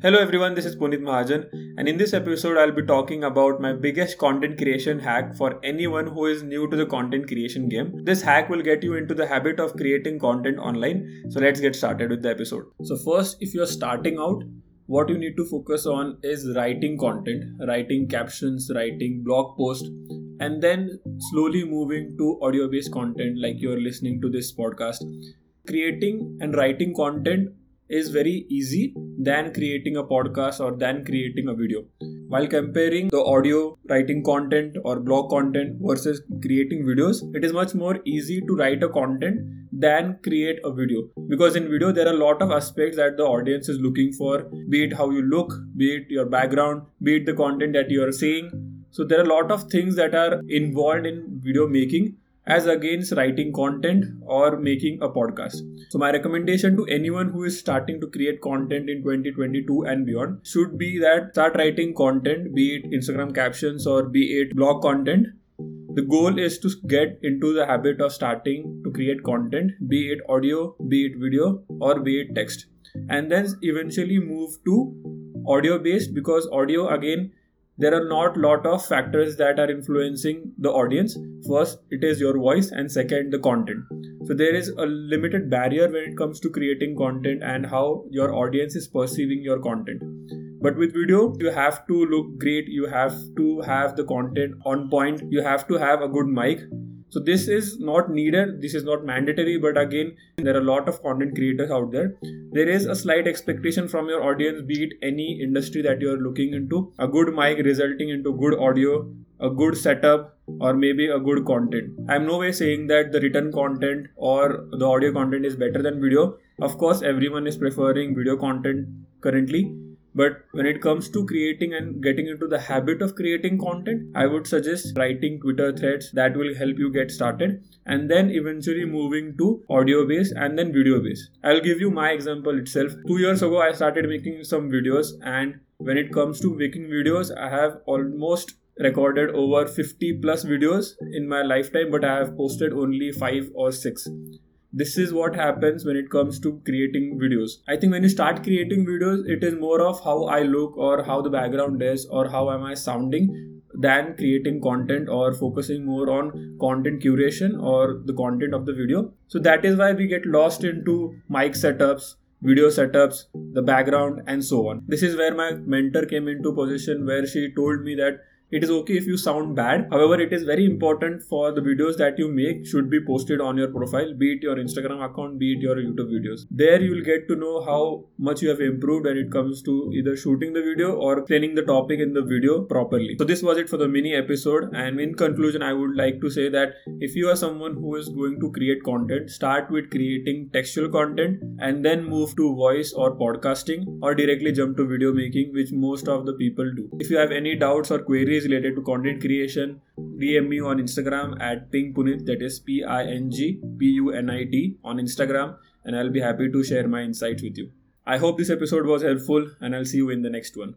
Hello everyone, this is Puneet Mahajan, and in this episode I'll be talking about my biggest content creation hack for anyone who is new to the content creation game. This hack will get you into the habit of creating content online. So let's get started with the episode. So first, if you're starting out, what you need to focus on is writing content, writing captions, writing blog posts, and then slowly moving to audio-based content like you're listening to this podcast. Creating and writing content is very easy than creating a podcast or than creating a video. While comparing the audio writing content or blog content versus creating videos, it is much more easy to write a content than create a video, because in video there are a lot of aspects that the audience is looking for, be it how you look, be it your background, be it the content that you are saying. So there are a lot of things that are involved in video making, as against writing content or making a podcast. So my recommendation to anyone who is starting to create content in 2022 and beyond should be that start writing content, be it Instagram captions or be it blog content. The goal is to get into the habit of starting to create content, be it audio, be it video, or be it text. And then eventually move to audio based, because audio, again, there are not a lot of factors that are influencing the audience. First, it is your voice, and second, the content. So there is a limited barrier when it comes to creating content and how your audience is perceiving your content. But with video, you have to look great. You have to have the content on point. You have to have a good mic. So this is not needed. This is not mandatory. But again, there are a lot of content creators out there. There is a slight expectation from your audience, be it any industry that you're looking into. A good mic resulting into good audio, a good setup, or maybe a good content. I'm no way saying that the written content or the audio content is better than video. Of course, everyone is preferring video content currently. But when it comes to creating and getting into the habit of creating content, I would suggest writing Twitter threads that will help you get started, and then eventually moving to audio based and then video based. I'll give you my example itself. 2 years ago, I started making some videos, and when it comes to making videos, I have almost recorded over 50 plus videos in my lifetime, but I have posted only 5 or 6. This is what happens when it comes to creating videos. I think when you start creating videos, it is more of how I look or how the background is or how am I sounding than creating content or focusing more on content curation or the content of the video. So that is why we get lost into mic setups, video setups, the background, and so on. This is where my mentor came into position, where she told me that it is okay if you sound bad. However, it is very important for the videos that you make should be posted on your profile, be it your Instagram account, be it your YouTube videos. There you will get to know how much you have improved when it comes to either shooting the video or explaining the topic in the video properly. So this was it for the mini episode. And in conclusion, I would like to say that if you are someone who is going to create content, start with creating textual content and then move to voice or podcasting, or directly jump to video making, which most of the people do. If you have any doubts or queries related to content creation, DM me on Instagram at pingpunit, that is pingpunit on Instagram, and I'll be happy to share my insights with you. I hope this episode was helpful, and I'll see you in the next one.